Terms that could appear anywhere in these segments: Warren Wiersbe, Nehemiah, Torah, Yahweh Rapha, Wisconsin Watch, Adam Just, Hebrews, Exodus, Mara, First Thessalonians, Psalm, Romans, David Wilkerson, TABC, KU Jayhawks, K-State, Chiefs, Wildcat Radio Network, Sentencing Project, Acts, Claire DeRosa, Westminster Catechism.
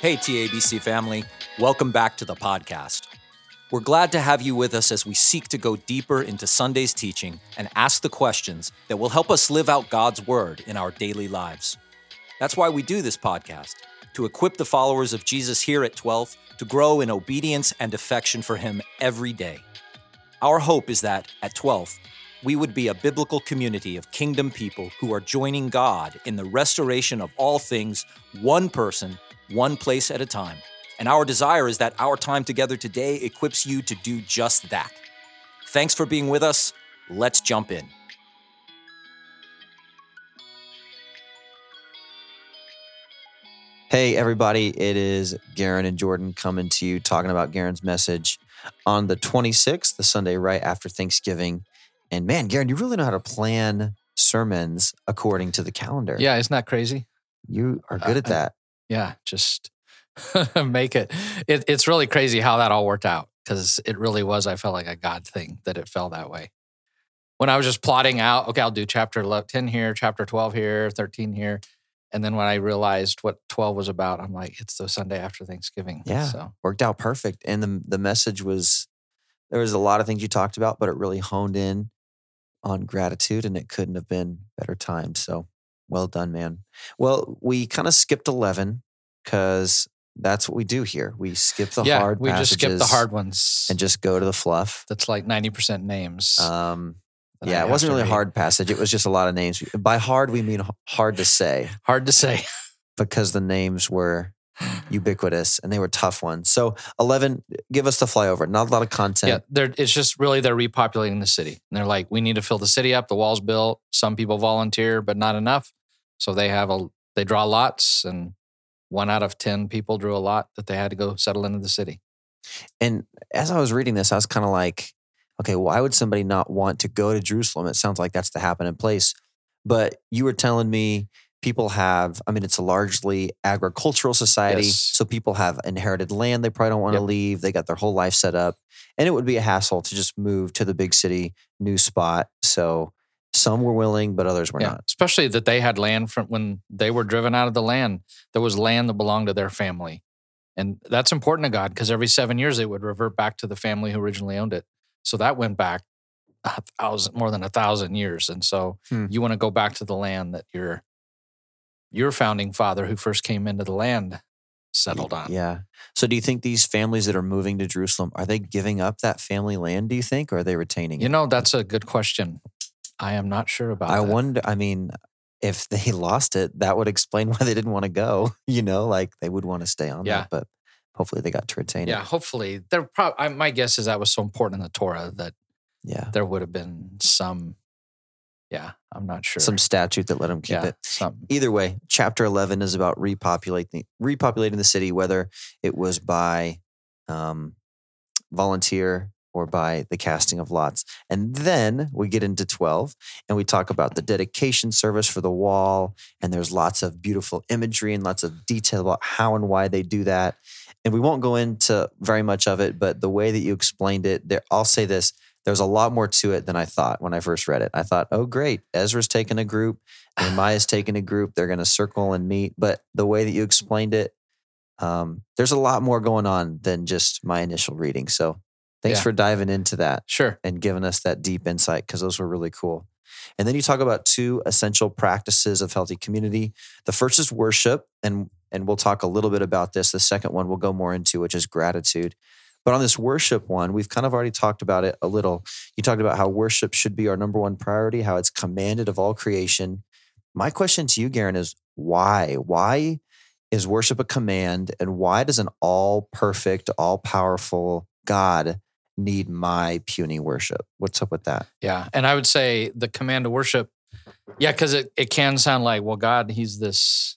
Hey, TABC family, welcome back to the podcast. We're glad to have you with us as we seek to go deeper into Sunday's teaching and ask the questions that will help us live out God's word in our daily lives. That's why we do this podcast, to equip the followers of Jesus here at 12th to grow in obedience and affection for him every day. Our hope is that, at 12th, we would be a biblical community of kingdom people who are joining God in the restoration of all things, one person, one place at a time. And our desire is that our time together today equips you to do just that. Thanks for being with us. Let's jump in. Hey, everybody, it is Garen and Jordan coming to you, talking about Garen's message on the 26th, the Sunday right after Thanksgiving. And man, Garen, you really know how to plan sermons according to the calendar. Yeah, isn't that crazy? You are good at that. Yeah, just make it. It's really crazy how that all worked out, because it really was, I felt like a God thing that it fell that way. When I was just plotting out, okay, I'll do chapter 10 here, chapter 12 here, 13 here. And then when I realized what 12 was about, I'm like, it's the Sunday after Thanksgiving. Yeah, so worked out perfect. And the message was, there was a lot of things you talked about, but it really honed in on gratitude, and it couldn't have been better timed. So well done, man. Well, we kind of skipped 11 because that's what we do here. We skip the hard passages. Yeah, we just skip the hard ones. And just go to the fluff. That's like 90% names. Yeah, it wasn't really a hard passage. It was just a lot of names. By hard, we mean hard to say. Hard to say. Because the names were ubiquitous and they were tough ones. So 11, give us the flyover. Not a lot of content. Yeah, it's just really they're repopulating the city. And they're like, we need to fill the city up. The wall's built. Some people volunteer, but not enough. So they draw lots, and 1 out of 10 people drew a lot that they had to go settle into the city. And as I was reading this, I was kind of like, okay, why would somebody not want to go to Jerusalem? It sounds like that's the happening place. But you were telling me people have, I mean, it's a largely agricultural society. Yes. So people have inherited land they probably don't want to leave. They got their whole life set up. And it would be a hassle to just move to the big city, new spot. So some were willing, but others were not. Especially that they had land from when they were driven out of the land. There was land that belonged to their family. And that's important to God, because every 7 years it would revert back to the family who originally owned it. So that went back more than 1,000 years. And so you want to go back to the land that your founding father who first came into the land settled on. Yeah. So do you think these families that are moving to Jerusalem, are they giving up that family land, do you think, or are they retaining it? You know, that's a good question. I am not sure about that. I wonder, I mean, if they lost it, that would explain why they didn't want to go. You know, like they would want to stay on that, but hopefully they got to retain it. Yeah, hopefully. My guess is that was so important in the Torah that there would have been some, I'm not sure. Some statute that let them keep it. Something. Either way, chapter 11 is about repopulating the city, whether it was by volunteer or by the casting of lots. And then we get into 12, and we talk about the dedication service for the wall, and there's lots of beautiful imagery and lots of detail about how and why they do that. And we won't go into very much of it, but the way that you explained it, there, I'll say this, there's a lot more to it than I thought when I first read it. I thought, oh, great, Ezra's taking a group, Nehemiah's taking a group, they're going to circle and meet. But the way that you explained it, there's a lot more going on than just my initial reading. So thanks for diving into that. Sure. And giving us that deep insight, because those were really cool. And then you talk about 2 essential practices of healthy community. The first is worship, and we'll talk a little bit about this. The second one we'll go more into, which is gratitude. But on this worship one, we've kind of already talked about it a little. You talked about how worship should be our number one priority, how it's commanded of all creation. My question to you, Garen, is why? Why is worship a command? And why does an all-perfect, all-powerful God need my puny worship? What's up with that? Yeah, and I would say the command to worship, because it can sound like, well, God, he's this...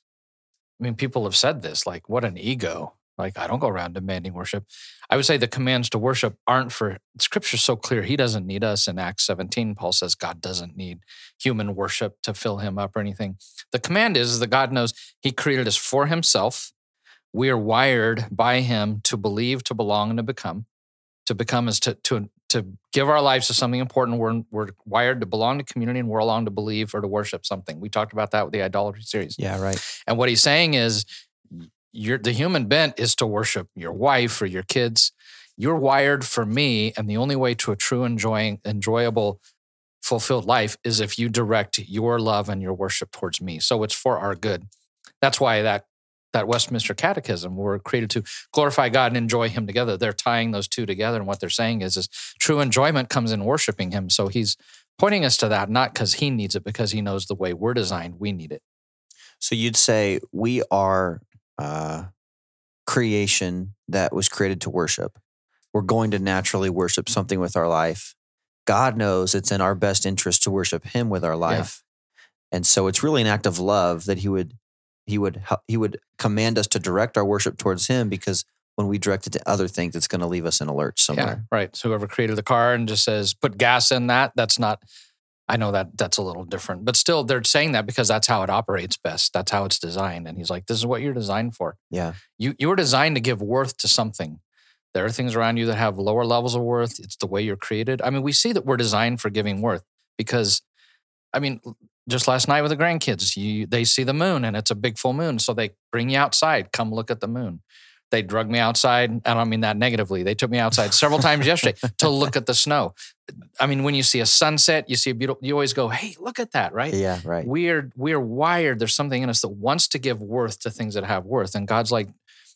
I mean, people have said this, like, what an ego. Like, I don't go around demanding worship. I would say the commands to worship aren't for, Scripture's so clear, he doesn't need us. In Acts 17, Paul says God doesn't need human worship to fill him up or anything. The command is that God knows he created us for himself. We are wired by him to believe, to belong, and to become. To become is to give our lives to something important. We're wired to belong to community, and we're along to believe or to worship something. We talked about that with the idolatry series. Yeah, right. And what he's saying is the human bent is to worship your wife or your kids. You're wired for me, and the only way to a true, enjoyable, fulfilled life is if you direct your love and your worship towards me. So it's for our good. That's why that Westminster Catechism, we're created to glorify God and enjoy him together. They're tying those two together, and what they're saying is true enjoyment comes in worshiping him. So he's pointing us to that, not because he needs it, because he knows the way we're designed, we need it. So you'd say we are creation that was created to worship. We're going to naturally worship something with our life. God knows it's in our best interest to worship him with our life. Yeah. And so it's really an act of love that he would command us to direct our worship towards him, because when we direct it to other things, it's going to leave us in a lurch somewhere. Yeah, right. So whoever created the car and just says, put gas in that's not, I know that's a little different, but still they're saying that because that's how it operates best. That's how it's designed. And he's like, this is what you're designed for. Yeah. You were designed to give worth to something. There are things around you that have lower levels of worth. It's the way you're created. I mean, we see that we're designed for giving worth because, I mean, just last night with the grandkids, they see the moon and it's a big full moon. So they bring you outside, come look at the moon. They drug me outside. And I don't mean that negatively. They took me outside several times yesterday to look at the snow. I mean, when you see a sunset, you see a beautiful, you always go, hey, look at that, right? Yeah, right. We are wired. There's something in us that wants to give worth to things that have worth. And God's like,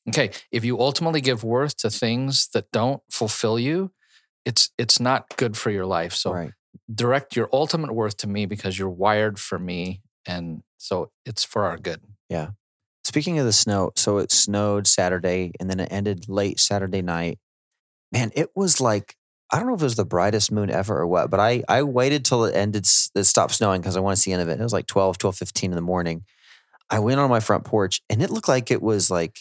okay, if you ultimately give worth to things that don't fulfill you, it's not good for your life. So Direct your ultimate worth to me because you're wired for me. And so it's for our good. Yeah. Speaking of the snow, so it snowed Saturday and then it ended late Saturday night. Man, it was like, I don't know if it was the brightest moon ever or what, but I waited till it stopped snowing because I wanted to see the end of it. It was like 12:15 in the morning. I went on my front porch and it looked like it was like,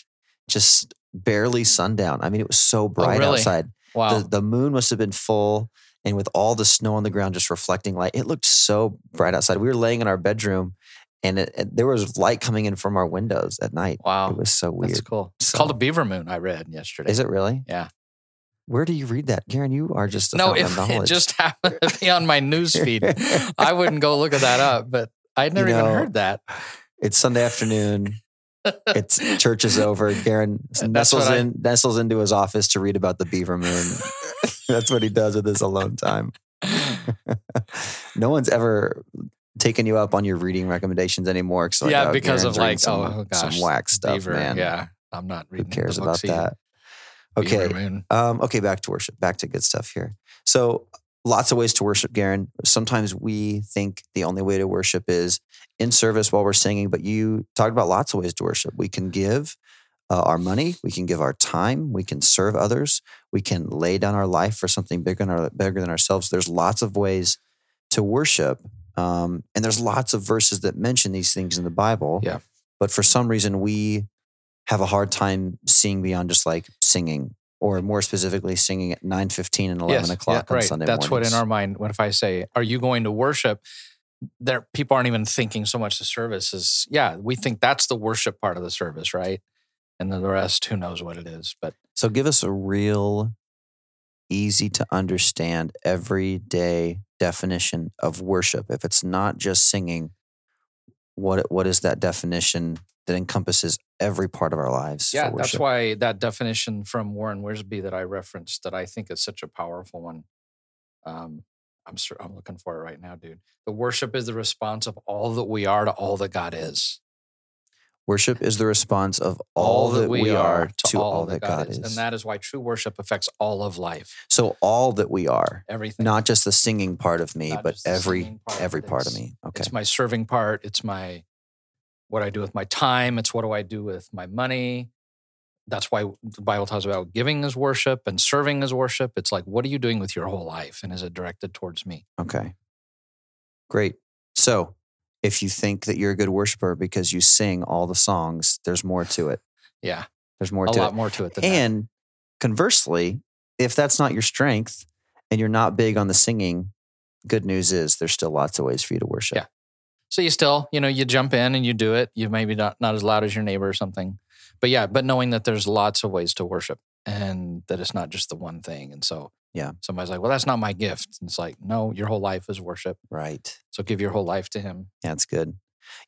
just barely sundown. I mean, it was so bright outside. Wow. The moon must have been full, and with all the snow on the ground just reflecting light, it looked so bright outside. We were laying in our bedroom, and there was light coming in from our windows at night. Wow. It was so weird. That's cool. It's called a beaver moon, I read yesterday. Is it really? Yeah. Where do you read that? Garen, you are just it just happened to be on my newsfeed. I wouldn't go look at that up, but I'd never even heard that. It's Sunday afternoon. It's church is over. Garen nestles into his office to read about the beaver moon. That's what he does with his alone time. No one's ever taken you up on your reading recommendations anymore. Like, yeah, because Garen's of like, some whack stuff, beaver, man. Yeah, I'm not reading. Who cares about that? Okay. Okay. Back to worship. Back to good stuff here. So lots of ways to worship, Garen. Sometimes we think the only way to worship is in service while we're singing, but you talked about lots of ways to worship. We can give our money. We can give our time. We can serve others. We can lay down our life for something bigger than ourselves. There's lots of ways to worship. And there's lots of verses that mention these things in the Bible. Yeah. But for some reason, we have a hard time seeing beyond just like singing. Or more specifically, singing at 9:15 and 11 o'clock on Sunday mornings. That's what in our mind, when if I say, are you going to worship? There, people aren't even thinking so much the service is, we think that's the worship part of the service, right? And then the rest, who knows what it is. But so give us a real easy to understand everyday definition of worship. If it's not just singing, what is that definition that encompasses every part of our lives? Yeah, that's why that definition from Warren Wiersbe that I referenced that I think is such a powerful one. I'm looking for it right now, dude. The worship is the response of all that we are to all that God is. Worship is the response of all that we are to all that God is. And that is why true worship affects all of life. So all that we are. Everything. Not just the singing part of me, but every part of me. Okay. It's my serving part. It's my... what I do with my time. It's what do I do with my money. That's why the Bible talks about giving is worship and serving is worship. It's like, what are you doing with your whole life? And is it directed towards me? Okay. Great. So if you think that you're a good worshiper because you sing all the songs, there's more to it. Yeah. There's more to it. A lot more to it than that. And conversely, if that's not your strength and you're not big on the singing, good news is there's still lots of ways for you to worship. Yeah. So you still, you jump in and you do it. You maybe not as loud as your neighbor or something. But knowing that there's lots of ways to worship and that it's not just the one thing. And so somebody's like, well, that's not my gift. And it's like, no, your whole life is worship. Right. So give your whole life to him. Yeah, that's good.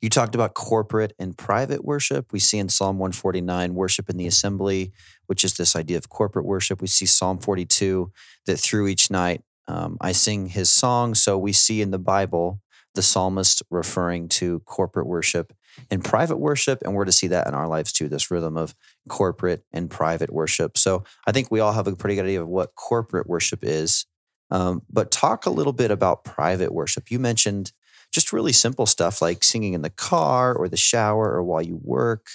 You talked about corporate and private worship. We see in Psalm 149, worship in the assembly, which is this idea of corporate worship. We see Psalm 42, that through each night I sing his song. So we see in the Bible, the psalmist referring to corporate worship and private worship. And we're to see that in our lives too, this rhythm of corporate and private worship. So I think we all have a pretty good idea of what corporate worship is. But talk a little bit about private worship. You mentioned just really simple stuff like singing in the car or the shower or while you work.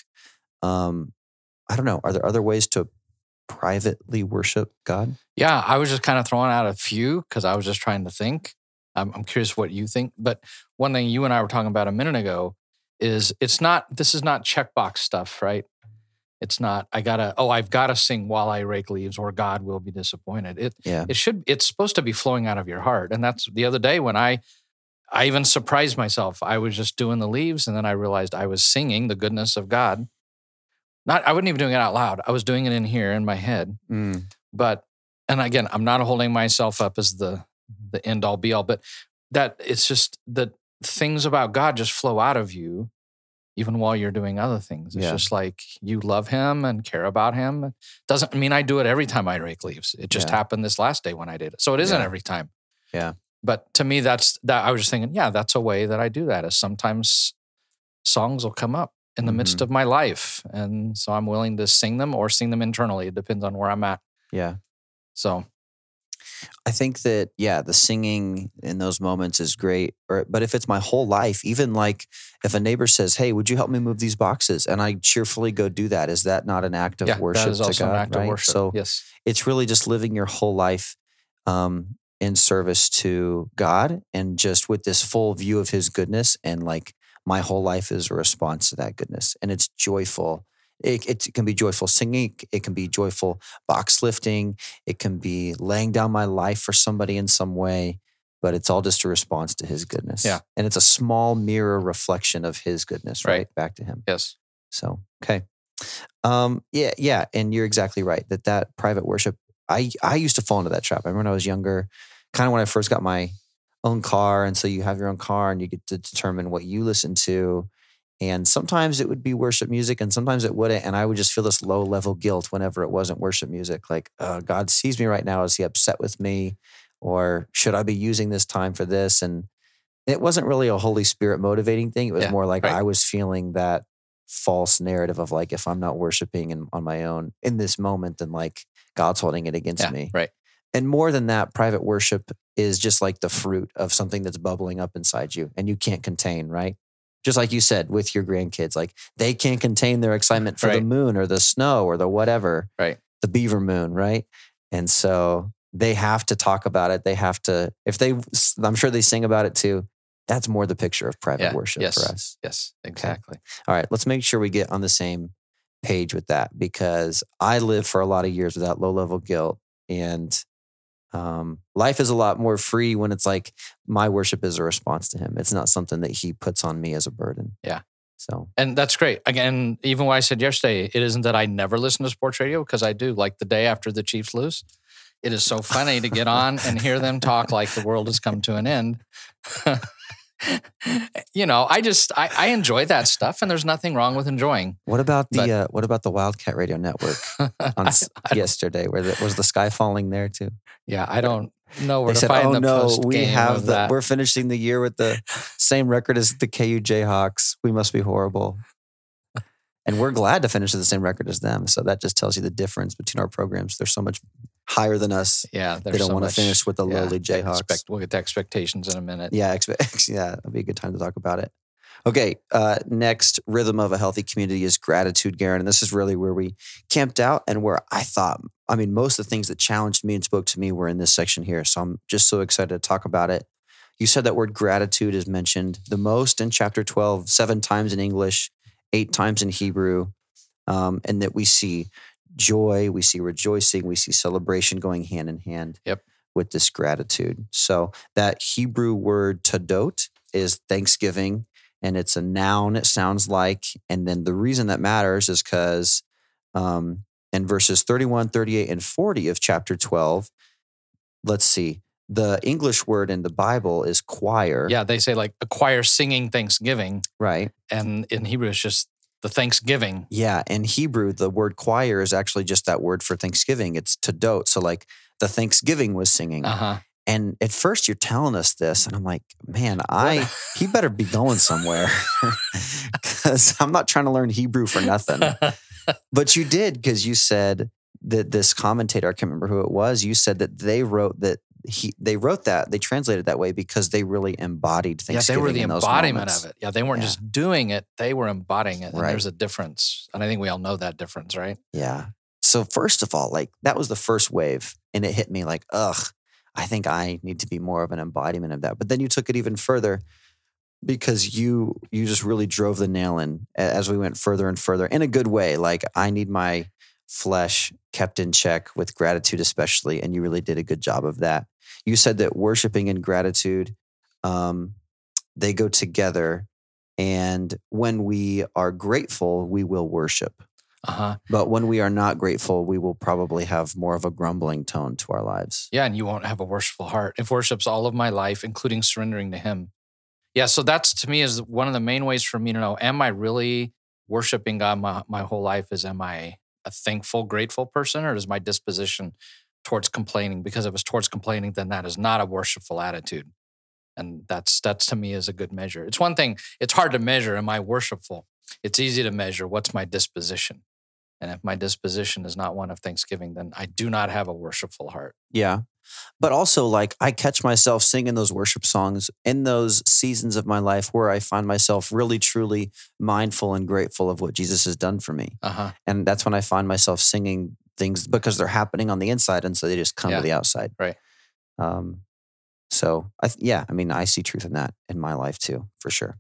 I don't know. Are there other ways to privately worship God? Yeah, I was just kind of throwing out a few because I was just trying to think. I'm curious what you think. But one thing you and I were talking about a minute ago is this is not checkbox stuff, right? It's not, I've got to sing while I rake leaves or God will be disappointed. It's supposed to be flowing out of your heart. And that's the other day when I even surprised myself. I was just doing the leaves, and then I realized I was singing the goodness of God. I wasn't even doing it out loud. I was doing it in here in my head. But, and again, I'm not holding myself up as the end all be all, but that it's just that things about God just flow out of you even while you're doing other things. It's just like you love him and care about him. It doesn't mean I do it every time I rake leaves. It just happened this last day when I did it. So it isn't every time. Yeah. But to me, I was just thinking, that's a way that I do that is sometimes songs will come up in the midst of my life. And so I'm willing to sing them or sing them internally. It depends on where I'm at. Yeah. So I think that, the singing in those moments is great. But if it's my whole life, even like if a neighbor says, hey, would you help me move these boxes? And I cheerfully go do that. Is that not an act of worship to God? That is also an act of worship. So it's really just living your whole life in service to God and just with this full view of his goodness. And like my whole life is a response to that goodness. And it's joyful. It can be joyful singing. It can be joyful box lifting. It can be laying down my life for somebody in some way, but it's all just a response to his goodness. Yeah. And it's a small mirror reflection of his goodness, right? Back to him. Yes. So, okay. Yeah. And you're exactly right that private worship, I used to fall into that trap. I remember when I was younger, kind of when I first got my own car. And so you have your own car and you get to determine what you listen to. And sometimes it would be worship music and sometimes it wouldn't. And I would just feel this low level guilt whenever it wasn't worship music. Like, God sees me right now. Is he upset with me? Or should I be using this time for this? And it wasn't really a Holy Spirit motivating thing. It was more like I was feeling that false narrative of like, if I'm not worshiping on my own in this moment, then like God's holding it against me. Right. And more than that, private worship is just like the fruit of something that's bubbling up inside you and you can't contain, right? Just like you said, with your grandkids, like they can't contain their excitement for the moon or the snow or the whatever, the beaver moon, right? And so they have to talk about it. They have to, I'm sure they sing about it too. That's more the picture of private worship for us. Yes, exactly. Okay. All right, let's make sure we get on the same page with that because I lived for a lot of years without low-level guilt and life is a lot more free when it's like my worship is a response to him. It's not something that he puts on me as a burden. Yeah. So, and that's great. Again, even what I said yesterday, it isn't that I never listen to sports radio because I do. Like the day after the Chiefs lose, it is so funny to get on and hear them talk like the world has come to an end. I enjoy that stuff and there's nothing wrong with enjoying. What about the Wildcat Radio Network yesterday? Where was the sky falling there too? Yeah, I don't know where to find the post-game of that. We're finishing the year with the same record as the KU Jayhawks. We must be horrible. And we're glad to finish with the same record as them. So that just tells you the difference between our programs. They're so much higher than us. Yeah. They don't want to finish with the lowly Jayhawks. We'll get to expectations in a minute. Yeah. It'll be a good time to talk about it. Okay. Next, rhythm of a healthy community is gratitude, Garen. And this is really where we camped out and where most of the things that challenged me and spoke to me were in this section here. So I'm just so excited to talk about it. You said that word gratitude is mentioned the most in chapter 12, 7 times in English, 8 times in Hebrew, and that we see joy, we see rejoicing, we see celebration going hand in hand with this gratitude. So that Hebrew word todot is thanksgiving, and it's a noun, it sounds like. And then the reason that matters is because in verses 31, 38, and 40 of chapter 12, let's see, The English word in the Bible is choir. Yeah, they say like a choir singing thanksgiving. Right. And in Hebrew, it's just the thanksgiving. Yeah, in Hebrew, the word choir is actually just that word for thanksgiving. It's tadot. So like the thanksgiving was singing. Uh-huh. And at first you're telling us this, and I'm like, man, he better be going somewhere because I'm not trying to learn Hebrew for nothing. But you did, because you said that this commentator, I can't remember who it was, you said that they translated that way because they really embodied Thanksgiving. Yeah, they were the embodiment of it. Yeah, they weren't just doing it, they were embodying it. Right. And there's a difference. And I think we all know that difference, right? Yeah. So first of all, like that was the first wave, and it hit me like, ugh. I think I need to be more of an embodiment of that. But then you took it even further because you just really drove the nail in as we went further and further in a good way. Like, I need my flesh kept in check with gratitude especially, and you really did a good job of that. You said that worshiping and gratitude, they go together. And when we are grateful, we will worship. Uh-huh. But when we are not grateful, we will probably have more of a grumbling tone to our lives. Yeah, and you won't have a worshipful heart. If worship's all of my life, including surrendering to Him. Yeah, so that's, to me, is one of the main ways for me to know, am I really worshiping God my whole life? Is, am I a thankful, grateful person, or is my disposition towards complaining? Because if it was towards complaining, then that is not a worshipful attitude. And that's to me, is a good measure. It's one thing, it's hard to measure, am I worshipful? It's easy to measure, what's my disposition? And if my disposition is not one of thanksgiving, then I do not have a worshipful heart. Yeah. But also, like, I catch myself singing those worship songs in those seasons of my life where I find myself really, truly mindful and grateful of what Jesus has done for me. Uh-huh. And that's when I find myself singing things because they're happening on the inside. And so they just come to the outside. Right. I see truth in that in my life too, for sure.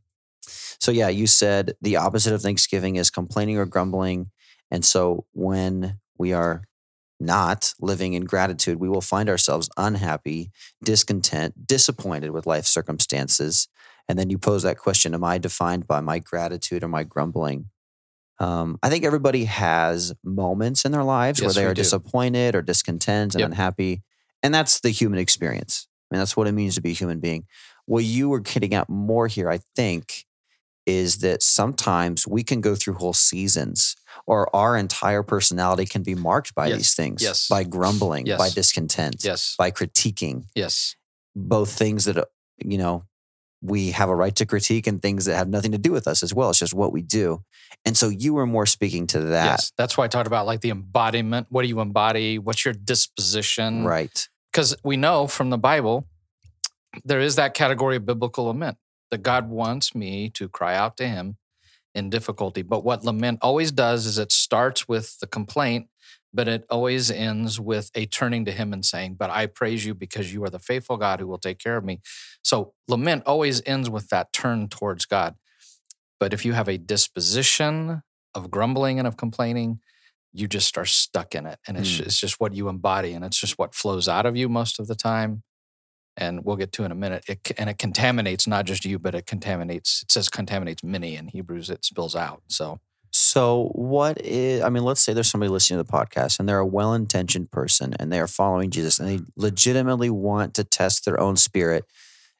So yeah, you said the opposite of thanksgiving is complaining or grumbling. And so when we are not living in gratitude, we will find ourselves unhappy, discontent, disappointed with life circumstances. And then you pose that question, am I defined by my gratitude or my grumbling? I think everybody has moments in their lives where they are disappointed or discontent and unhappy. And that's the human experience. I mean, that's what it means to be a human being. What you were getting at more here, I think, is that sometimes we can go through whole seasons or our entire personality can be marked by these things, by grumbling, by discontent, by critiquing. Yes. Both things that, you know, we have a right to critique and things that have nothing to do with us as well. It's just what we do. And so you were more speaking to that. Yes. That's why I talked about like the embodiment. What do you embody? What's your disposition? Right. Because we know from the Bible, there is that category of biblical lament. That God wants me to cry out to Him in difficulty. But what lament always does is it starts with the complaint, but it always ends with a turning to Him and saying, but I praise you because you are the faithful God who will take care of me. So lament always ends with that turn towards God. But if you have a disposition of grumbling and of complaining, you just are stuck in it. And it's just what you embody, and it's just what flows out of you most of the time. And we'll get to in a minute. It contaminates not just you, but it contaminates. It says contaminates many in Hebrews. It spills out. So what is? I mean, let's say there's somebody listening to the podcast, and they're a well-intentioned person, and they are following Jesus, and they legitimately want to test their own spirit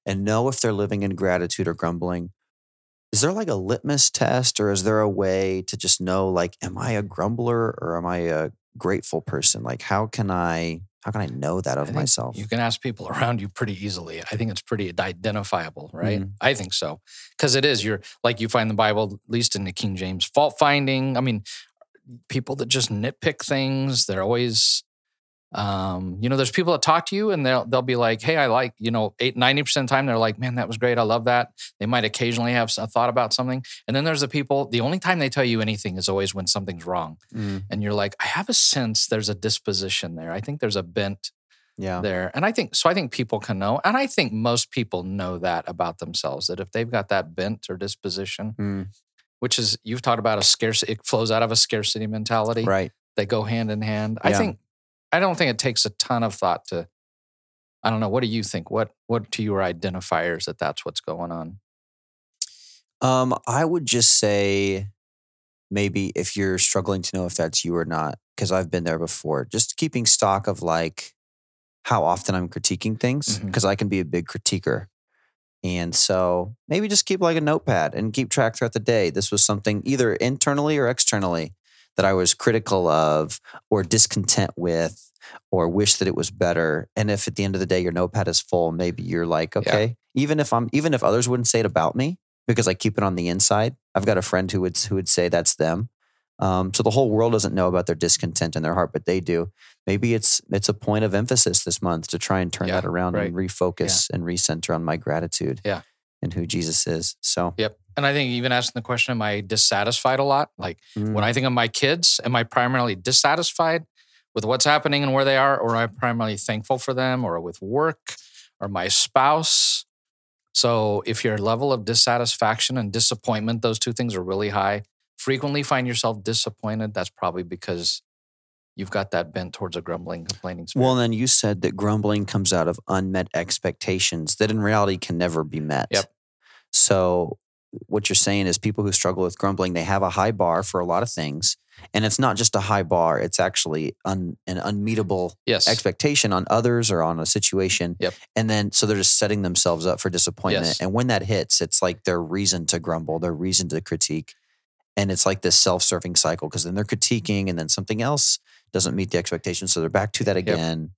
and know if they're living in gratitude or grumbling. Is there like a litmus test, or is there a way to just know, like, am I a grumbler or am I a grateful person? Like, how can I know that of myself? You can ask people around you pretty easily. I think it's pretty identifiable, right? Mm-hmm. I think so. Because it is, you find the Bible, at least in the King James, fault finding. I mean, people that just nitpick things, they're always, there's people that talk to you and they'll be like, hey, I like, 90% of the time, they're like, man, that was great. I love that. They might occasionally have a thought about something. And then there's the people, the only time they tell you anything is always when something's wrong. Mm. And you're like, I have a sense there's a disposition there. I think there's a bent there. And I think people can know. And I think most people know that about themselves, that if they've got that bent or disposition, which is, you've talked about it flows out of a scarcity mentality. Right. They go hand in hand. Yeah. I don't think it takes a ton of thought to, I don't know, what do you think? What to your identifiers that's what's going on? I would just say maybe if you're struggling to know if that's you or not, because I've been there before, just keeping stock of like, how often I'm critiquing things, because I can be a big critiquer. And so maybe just keep like a notepad and keep track throughout the day. This was something either internally or externally that I was critical of or discontent with or wish that it was better. And if at the end of the day, your notepad is full, maybe you're like, okay, even if others wouldn't say it about me because I keep it on the inside, I've got a friend who would say that's them. So the whole world doesn't know about their discontent in their heart, but they do. Maybe it's a point of emphasis this month to try and turn that around and refocus and recenter on my gratitude and who Jesus is. So, and I think even asking the question, am I dissatisfied a lot? Like when I think of my kids, am I primarily dissatisfied with what's happening and where they are, or am I primarily thankful for them, or with work, or my spouse? So if your level of dissatisfaction and disappointment, those two things are really high, frequently find yourself disappointed, that's probably because you've got that bent towards a grumbling, complaining spirit. Well, then you said that grumbling comes out of unmet expectations that in reality can never be met. Yep. So what you're saying is people who struggle with grumbling, they have a high bar for a lot of things. And it's not just a high bar. It's actually an unmeetable expectation on others or on a situation. Yep. And then, so they're just setting themselves up for disappointment. Yes. And when that hits, it's like their reason to grumble, their reason to critique. And it's like this self-serving cycle, because then they're critiquing and then something else doesn't meet the expectation. So they're back to that again. Yep.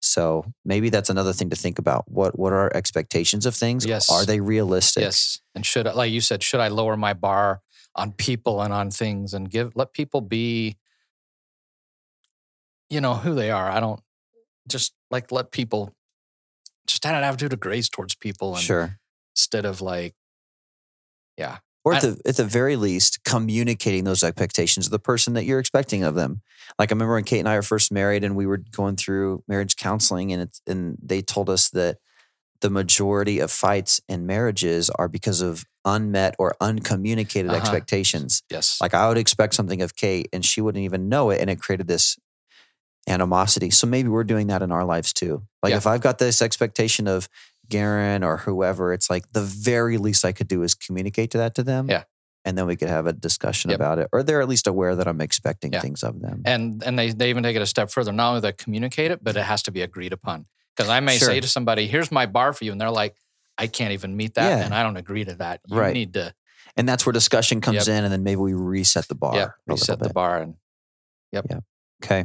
So maybe that's another thing to think about. What are our expectations of things? Yes. Are they realistic? Yes. And should, like you said, should I lower my bar on people and on things and let people be, you know, who they are? I don't just like let people just have an attitude of grace towards people. And instead of like, or at the very least, communicating those expectations to the person that you're expecting of them. Like I remember when Kate and I were first married and we were going through marriage counseling, and they told us that the majority of fights in marriages are because of unmet or uncommunicated expectations. Yes. Like I would expect something of Kate and she wouldn't even know it, and it created this animosity. So maybe we're doing that in our lives too. Like if I've got this expectation of Garen or whoever, it's like the very least I could do is communicate that to them. Yeah. And then we could have a discussion about it. Or they're at least aware that I'm expecting things of them. And they even take it a step further. Not only do they communicate it, but it has to be agreed upon. Because I may say to somebody, here's my bar for you. And they're like, I can't even meet that. Yeah. And I don't agree to that. You need to. And that's where discussion comes in. And then maybe we reset the bar. Yep. Reset the bar. And okay.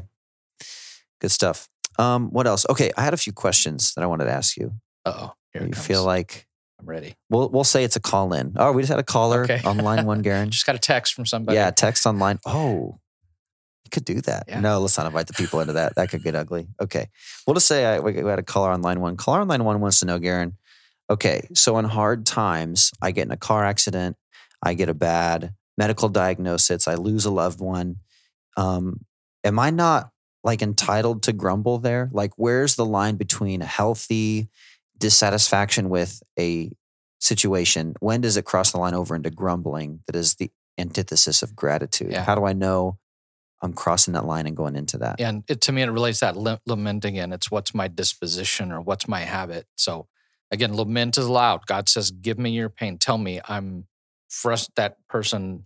Good stuff. What else? Okay. I had a few questions that I wanted to ask you. Uh-oh, here it comes. Feel like I'm ready. We'll say it's a call in. Oh, we just had a caller on line one, Garen. Just got a text from somebody. Yeah, text on line. Oh, you could do that. Yeah. No, let's not invite the people into that. That could get ugly. Okay. We'll just say we had a caller on line one. Caller on line one wants to know, Garen, okay, so in hard times, I get in a car accident, I get a bad medical diagnosis, I lose a loved one. Am I not like entitled to grumble there? Like, where's the line between healthy dissatisfaction with a situation? When does it cross the line over into grumbling that is the antithesis of gratitude? Yeah. How do I know I'm crossing that line and going into that? And to me, it relates to that lamenting, and it's what's my disposition or what's my habit. So again, lament is loud. God says, give me your pain. Tell me I'm frustrated. That person,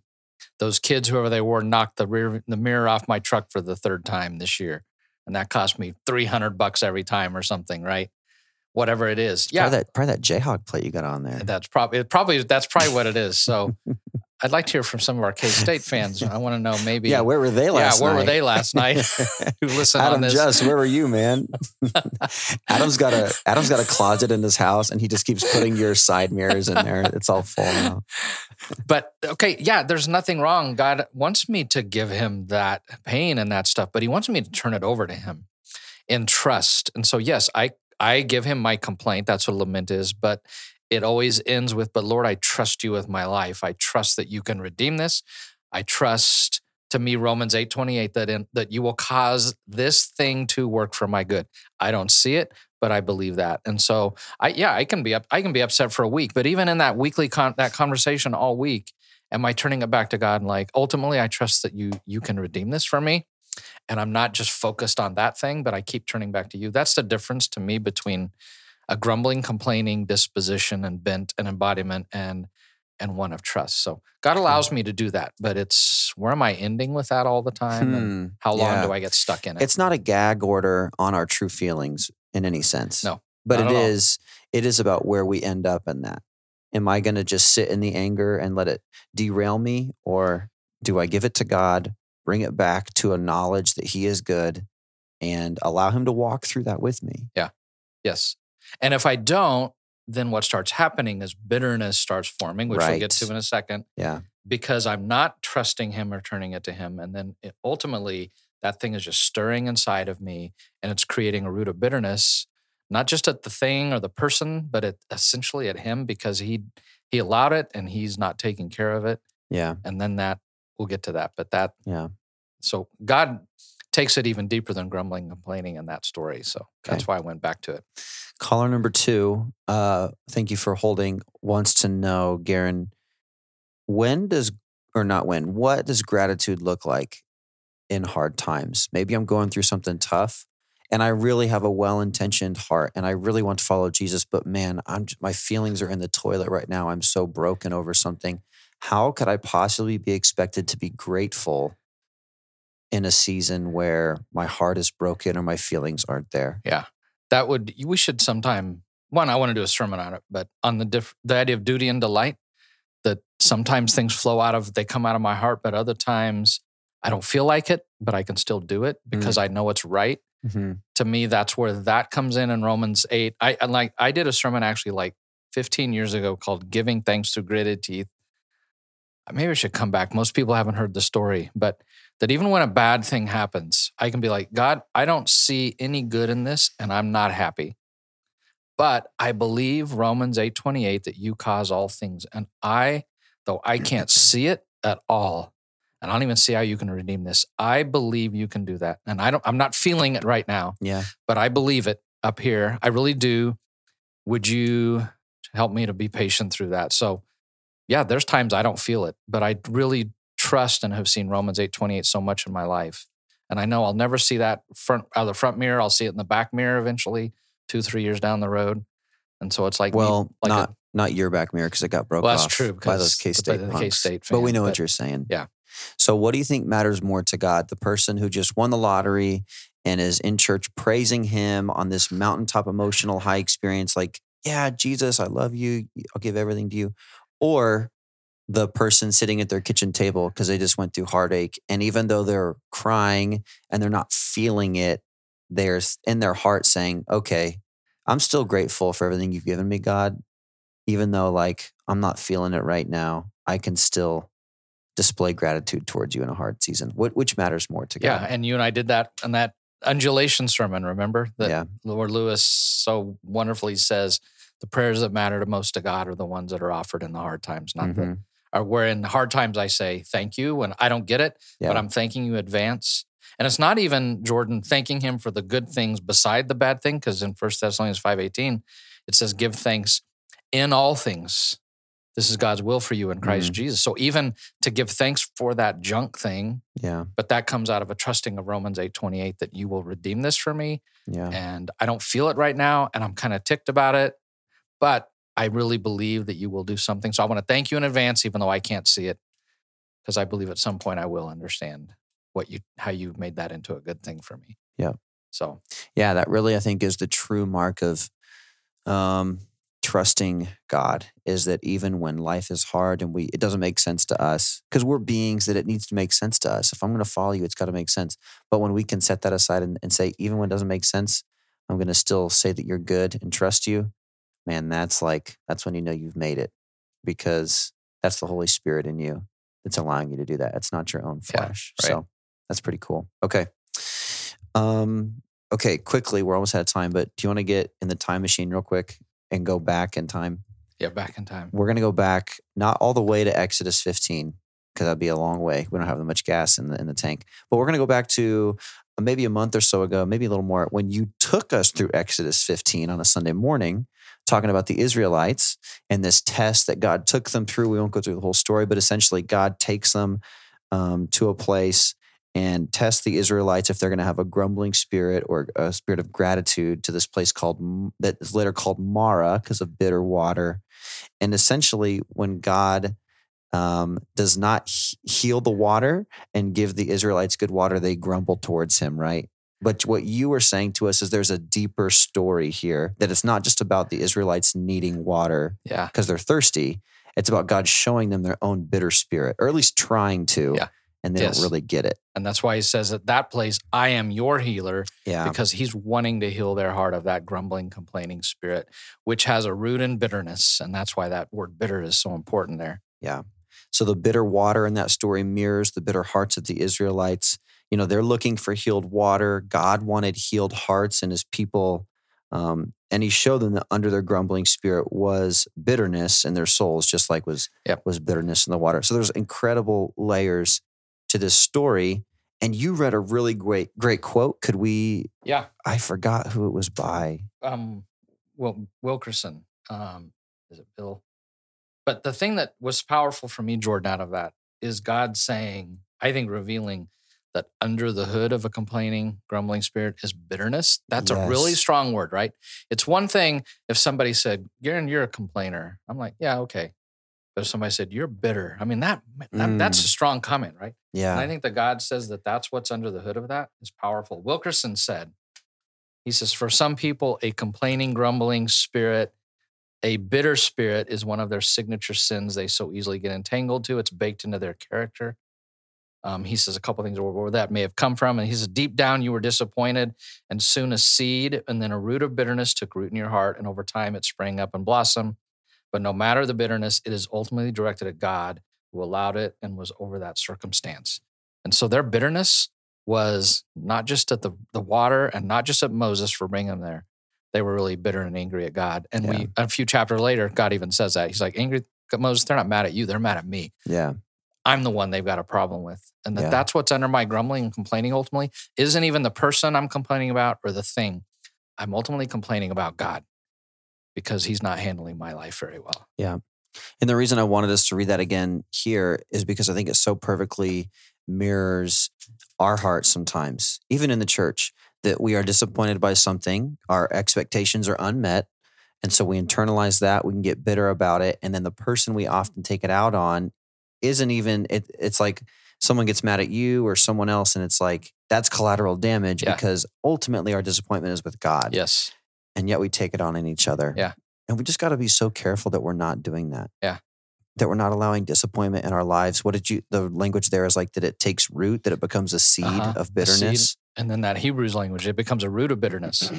those kids, whoever they were, knocked the mirror off my truck for the third time this year. And that cost me $300 every time or something, right? Whatever it is. Yeah. Probably that Jayhawk plate you got on there. That's probably what it is. So I'd like to hear from some of our K-State fans. I want to know maybe. Yeah. Where were they last night? Yeah. Where were they last night? Who listened on this? Adam Just, where were you, man? Adam's got a closet in his house and he just keeps putting your side mirrors in there. It's all full now. But okay. Yeah. There's nothing wrong. God wants me to give him that pain and that stuff, but he wants me to turn it over to him in trust. And so, yes, I give him my complaint. That's what lament is. But it always ends with, but Lord, I trust you with my life. I trust that you can redeem this. I trust, to me, Romans 8:28, that you will cause this thing to work for my good. I don't see it, but I believe that. And so, I can be upset for a week. But even in that weekly that conversation all week, am I turning it back to God and like, ultimately, I trust that you can redeem this for me? And I'm not just focused on that thing, but I keep turning back to you. That's the difference to me between a grumbling, complaining disposition and bent and embodiment and and one of trust. So God allows me to do that, but it's, where am I ending with that all the time? And how long do I get stuck in it? It's not a gag order on our true feelings in any sense. No. But it is about where we end up in that. Am I going to just sit in the anger and let it derail me? Or do I give it to God, bring it back to a knowledge that he is good, and allow him to walk through that with me? Yeah. Yes. And if I don't, then what starts happening is bitterness starts forming, which we'll get to in a second. Yeah. Because I'm not trusting him or turning it to him. And then ultimately, that thing is just stirring inside of me, and it's creating a root of bitterness, not just at the thing or the person, but essentially at him, because he allowed it and he's not taking care of it. Yeah. And then we'll get to that. But so God takes it even deeper than grumbling and complaining in that story. So that's why I went back to it. Caller number 2, thank you for holding, wants to know, Garen, what does gratitude look like in hard times? Maybe I'm going through something tough and I really have a well-intentioned heart and I really want to follow Jesus, but man, my feelings are in the toilet right now. I'm so broken over something. How could I possibly be expected to be grateful in a season where my heart is broken or my feelings aren't there? Yeah. We should sometime, I want to do a sermon on it, but on the idea of duty and delight, that sometimes things they come out of my heart, but other times I don't feel like it, but I can still do it because I know it's right. Mm-hmm. To me, that's where that comes in Romans 8. I did a sermon actually 15 years ago called Giving Thanks Through Gritted Teeth. Maybe I should come back. Most people haven't heard the story, but that even when a bad thing happens, I can be like, God, I don't see any good in this and I'm not happy. But I believe Romans 8:28 that you cause all things. And though I can't see it at all, and I don't even see how you can redeem this, I believe you can do that. And I'm not feeling it right now. Yeah. But I believe it up here. I really do. Would you help me to be patient through that? So yeah, there's times I don't feel it, but I really trust and have seen Romans 8:28 so much in my life. And I know I'll never see that out of the front mirror. I'll see it in the back mirror eventually, 2-3 years down the road. And so it's like— not your back mirror because it got broke off true, by those K-State punks. But we know what you're saying. Yeah. So what do you think matters more to God? The person who just won the lottery and is in church praising him on this mountaintop emotional high experience, like, yeah, Jesus, I love you. I'll give everything to you. Or the person sitting at their kitchen table because they just went through heartache. And even though they're crying and they're not feeling it, they're in their heart saying, okay, I'm still grateful for everything you've given me, God. Even though I'm not feeling it right now, I can still display gratitude towards you in a hard season. Which matters more to God? Yeah, and you and I did that in that undulation sermon, remember? Lord Lewis so wonderfully says, the prayers that matter the most to God are the ones that are offered in the hard times, not where in hard times I say thank you when I don't get it, but I'm thanking you in advance. And it's not even, Jordan, thanking him for the good things beside the bad thing, because in First Thessalonians 5:18, it says, give thanks in all things. This is God's will for you in Christ Jesus. So even to give thanks for that junk thing, but that comes out of a trusting of Romans 8:28 that you will redeem this for me. Yeah. And I don't feel it right now, and I'm kind of ticked about it, but I really believe that you will do something. So I want to thank you in advance, even though I can't see it, because I believe at some point I will understand how you made that into a good thing for me. Yeah. So yeah, that really I think is the true mark of trusting God, is that even when life is hard and it doesn't make sense to us, because we're beings that it needs to make sense to us. If I'm going to follow you, it's got to make sense. But when we can set that aside and say, even when it doesn't make sense, I'm going to still say that you're good and trust you. Man, that's when you know you've made it, because that's the Holy Spirit in you that's allowing you to do that. It's not your own flesh. Yeah, right. So that's pretty cool. Okay. Okay, quickly, we're almost out of time, but do you want to get in the time machine real quick and go back in time? Yeah, back in time. We're going to go back, not all the way to Exodus 15, because that'd be a long way. We don't have that much gas in the tank. But we're going to go back to maybe a month or so ago, maybe a little more, when you took us through Exodus 15 on a Sunday morning, talking about the Israelites and this test that God took them through. We won't go through the whole story, but essentially God takes them to a place and test the Israelites if they're going to have a grumbling spirit or a spirit of gratitude to this place called, that is later called Mara because of bitter water. And essentially, when God does not heal the water and give the Israelites good water, they grumble towards him, right? But what you were saying to us is there's a deeper story here, that it's not just about the Israelites needing water because they're thirsty. It's about God showing them their own bitter spirit, or at least trying to, and they don't really get it. And that's why he says at that place, I am your healer, because he's wanting to heal their heart of that grumbling, complaining spirit, which has a root in bitterness. And that's why that word bitter is so important there. Yeah. So the bitter water in that story mirrors the bitter hearts of the Israelites. You know, they're looking for healed water. God wanted healed hearts in his people. And he showed them that under their grumbling spirit was bitterness in their souls, just like was bitterness in the water. So there's incredible layers to this story. And you read a really great quote. Could we? Yeah. I forgot who it was by. Wilkerson. Is it Bill? But the thing that was powerful for me, Jordan, out of that is God saying, I think revealing that under the hood of a complaining, grumbling spirit is bitterness. That's a really strong word, right? It's one thing if somebody said, Garen, you're a complainer. I'm like, yeah, okay. But if somebody said, you're bitter. I mean, that's a strong comment, right? Yeah. And I think that God says that that's what's under the hood of that is powerful. Wilkerson said, he says, for some people, a complaining, grumbling spirit, a bitter spirit is one of their signature sins they so easily get entangled to. It's baked into their character. He says a couple things where that may have come from. And he says, deep down, you were disappointed, and soon a seed and then a root of bitterness took root in your heart. And over time, it sprang up and blossomed. But no matter the bitterness, it is ultimately directed at God who allowed it and was over that circumstance. And so their bitterness was not just at the water and not just at Moses for bringing them there. They were really bitter and angry at God. And a few chapters later, God even says that. He's like, angry Moses, they're not mad at you. They're mad at me. Yeah. I'm the one they've got a problem with. And that's what's under my grumbling and complaining ultimately isn't even the person I'm complaining about or the thing. I'm ultimately complaining about God because he's not handling my life very well. Yeah. And the reason I wanted us to read that again here is because I think it so perfectly mirrors our hearts sometimes, even in the church, that we are disappointed by something, our expectations are unmet, and so we internalize that, we can get bitter about it, and then the person we often take it out on isn't even, it's like someone gets mad at you or someone else, and it's like, that's collateral damage because ultimately our disappointment is with God. Yes. And yet we take it on in each other. Yeah. And we just got to be so careful that we're not doing that. Yeah. That we're not allowing disappointment in our lives. The language there is like that it takes root, that it becomes a seed of bitterness. Seed. And then that Hebrews language, it becomes a root of bitterness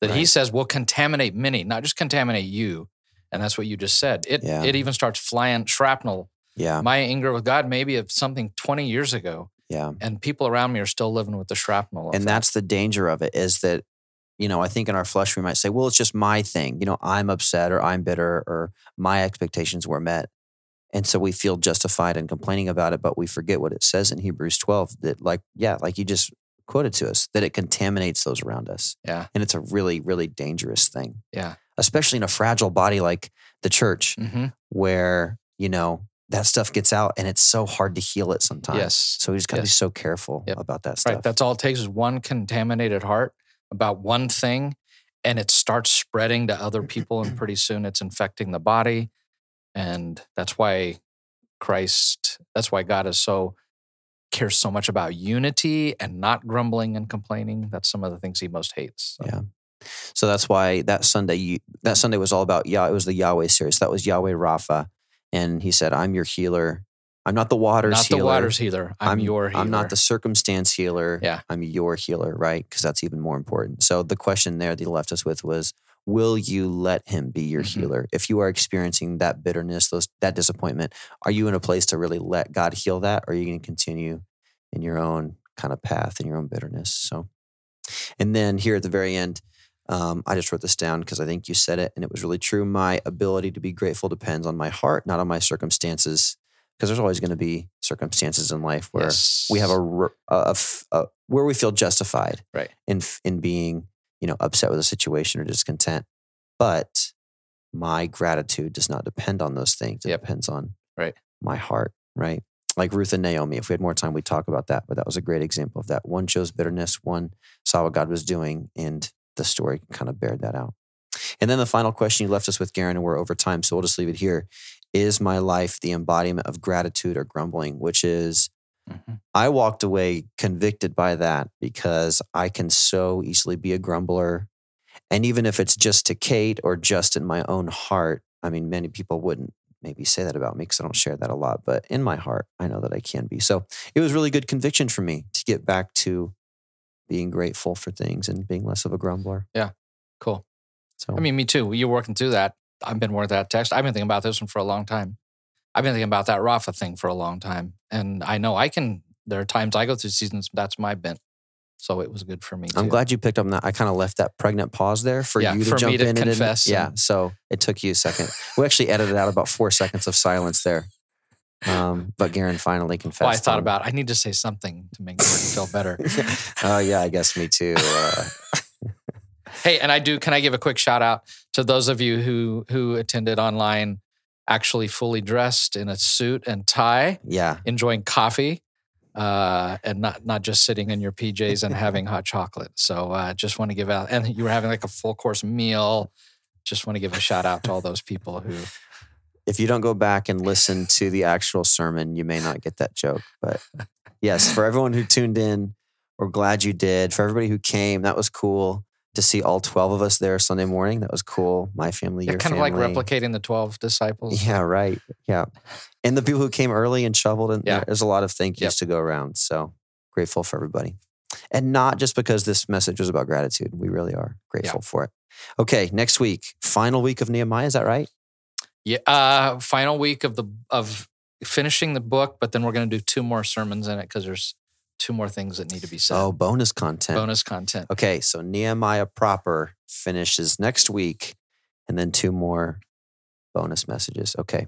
that he says will contaminate many, not just contaminate you. And that's what you just said. It even starts flying shrapnel. Yeah. My anger with God maybe of something 20 years ago. Yeah. And people around me are still living with the shrapnel. And that's the danger of it is that, you know, I think in our flesh, we might say, well, it's just my thing. You know, I'm upset or I'm bitter or my expectations were met. And so we feel justified in complaining about it, but we forget what it says in Hebrews 12 that like you just quoted to us, that it contaminates those around us. Yeah. And it's a really, really dangerous thing. Yeah. Especially in a fragile body like the church where, you know, that stuff gets out and it's so hard to heal it sometimes. Yes. So we just gotta be so careful about that stuff. Right. That's all it takes is one contaminated heart about one thing, and it starts spreading to other people, and pretty soon it's infecting the body. And that's why God cares so much about unity and not grumbling and complaining. That's some of the things he most hates. So. Yeah. So that's why that Sunday was all about, it was the Yahweh series. That was Yahweh Rapha. And he said, I'm your healer. I'm not the water's healer. Not the water's healer. I'm your healer. I'm not the circumstance healer. Yeah. I'm your healer, right? Because that's even more important. So the question there that he left us with was, will you let him be your healer? If you are experiencing that bitterness, that disappointment, are you in a place to really let God heal that? Or are you going to continue in your own kind of path, in your own bitterness? So, and then here at the very end, I just wrote this down because I think you said it and it was really true. My ability to be grateful depends on my heart, not on my circumstances, because there's always going to be circumstances in life where we have where we feel justified in being, you know, upset with a situation or discontent. But my gratitude does not depend on those things. It depends on my heart, right? like Ruth and Naomi. If we had more time, we'd talk about that. But that was a great example of that. One chose bitterness, one saw what God was doing, and the story kind of bared that out. And then the final question you left us with, Garen, and we're over time, so we'll just leave it here. Is my life the embodiment of gratitude or grumbling? Which is, I walked away convicted by that because I can so easily be a grumbler. And even if it's just to Kate or just in my own heart, I mean, many people wouldn't maybe say that about me because I don't share that a lot, but in my heart, I know that I can be. So it was really good conviction for me to get back to being grateful for things and being less of a grumbler. Yeah, cool. So I mean, me too. You're working through that. I've been working that text. I've been thinking about this one for a long time. I've been thinking about that Rapha thing for a long time. And I know I can, there are times I go through seasons, that's my bent. So it was good for me too. I'm glad you picked up on that. I kind of left that pregnant pause there for you to jump in. Yeah, for me to confess. So it took you a second. We actually edited out about 4 seconds of silence there. But Garen finally confessed. Well, I thought about, I need to say something to make me feel better. Yeah, I guess me too. Hey, and can I give a quick shout out to those of you who attended online actually fully dressed in a suit and tie, enjoying coffee, and not just sitting in your PJs and having hot chocolate. So just want to give out, and you were having like a full course meal. Just want to give a shout out to all those people who. If you don't go back and listen to the actual sermon, you may not get that joke. But yes, for everyone who tuned in, we're glad you did. For everybody who came, that was cool. To see all 12 of us there Sunday morning. That was cool. My family, your family. Kind of like replicating the 12 disciples. Yeah, right. Yeah. And the people who came early and shoveled in. Yeah. There's a lot of thank yous to go around. So grateful for everybody. And not just because this message was about gratitude. We really are grateful for it. Okay, next week. Final week of Nehemiah. Is that right? Yeah. Final week of finishing the book, but then we're going to do 2 more sermons in it because there's 2 more things that need to be said. Oh, bonus content. Bonus content. Okay, so Nehemiah proper finishes next week, and then 2 more bonus messages. Okay,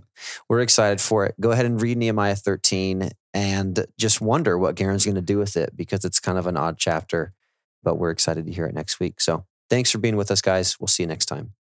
we're excited for it. Go ahead and read Nehemiah 13 and just wonder what Garen's going to do with it because it's kind of an odd chapter, but we're excited to hear it next week. So thanks for being with us, guys. We'll see you next time.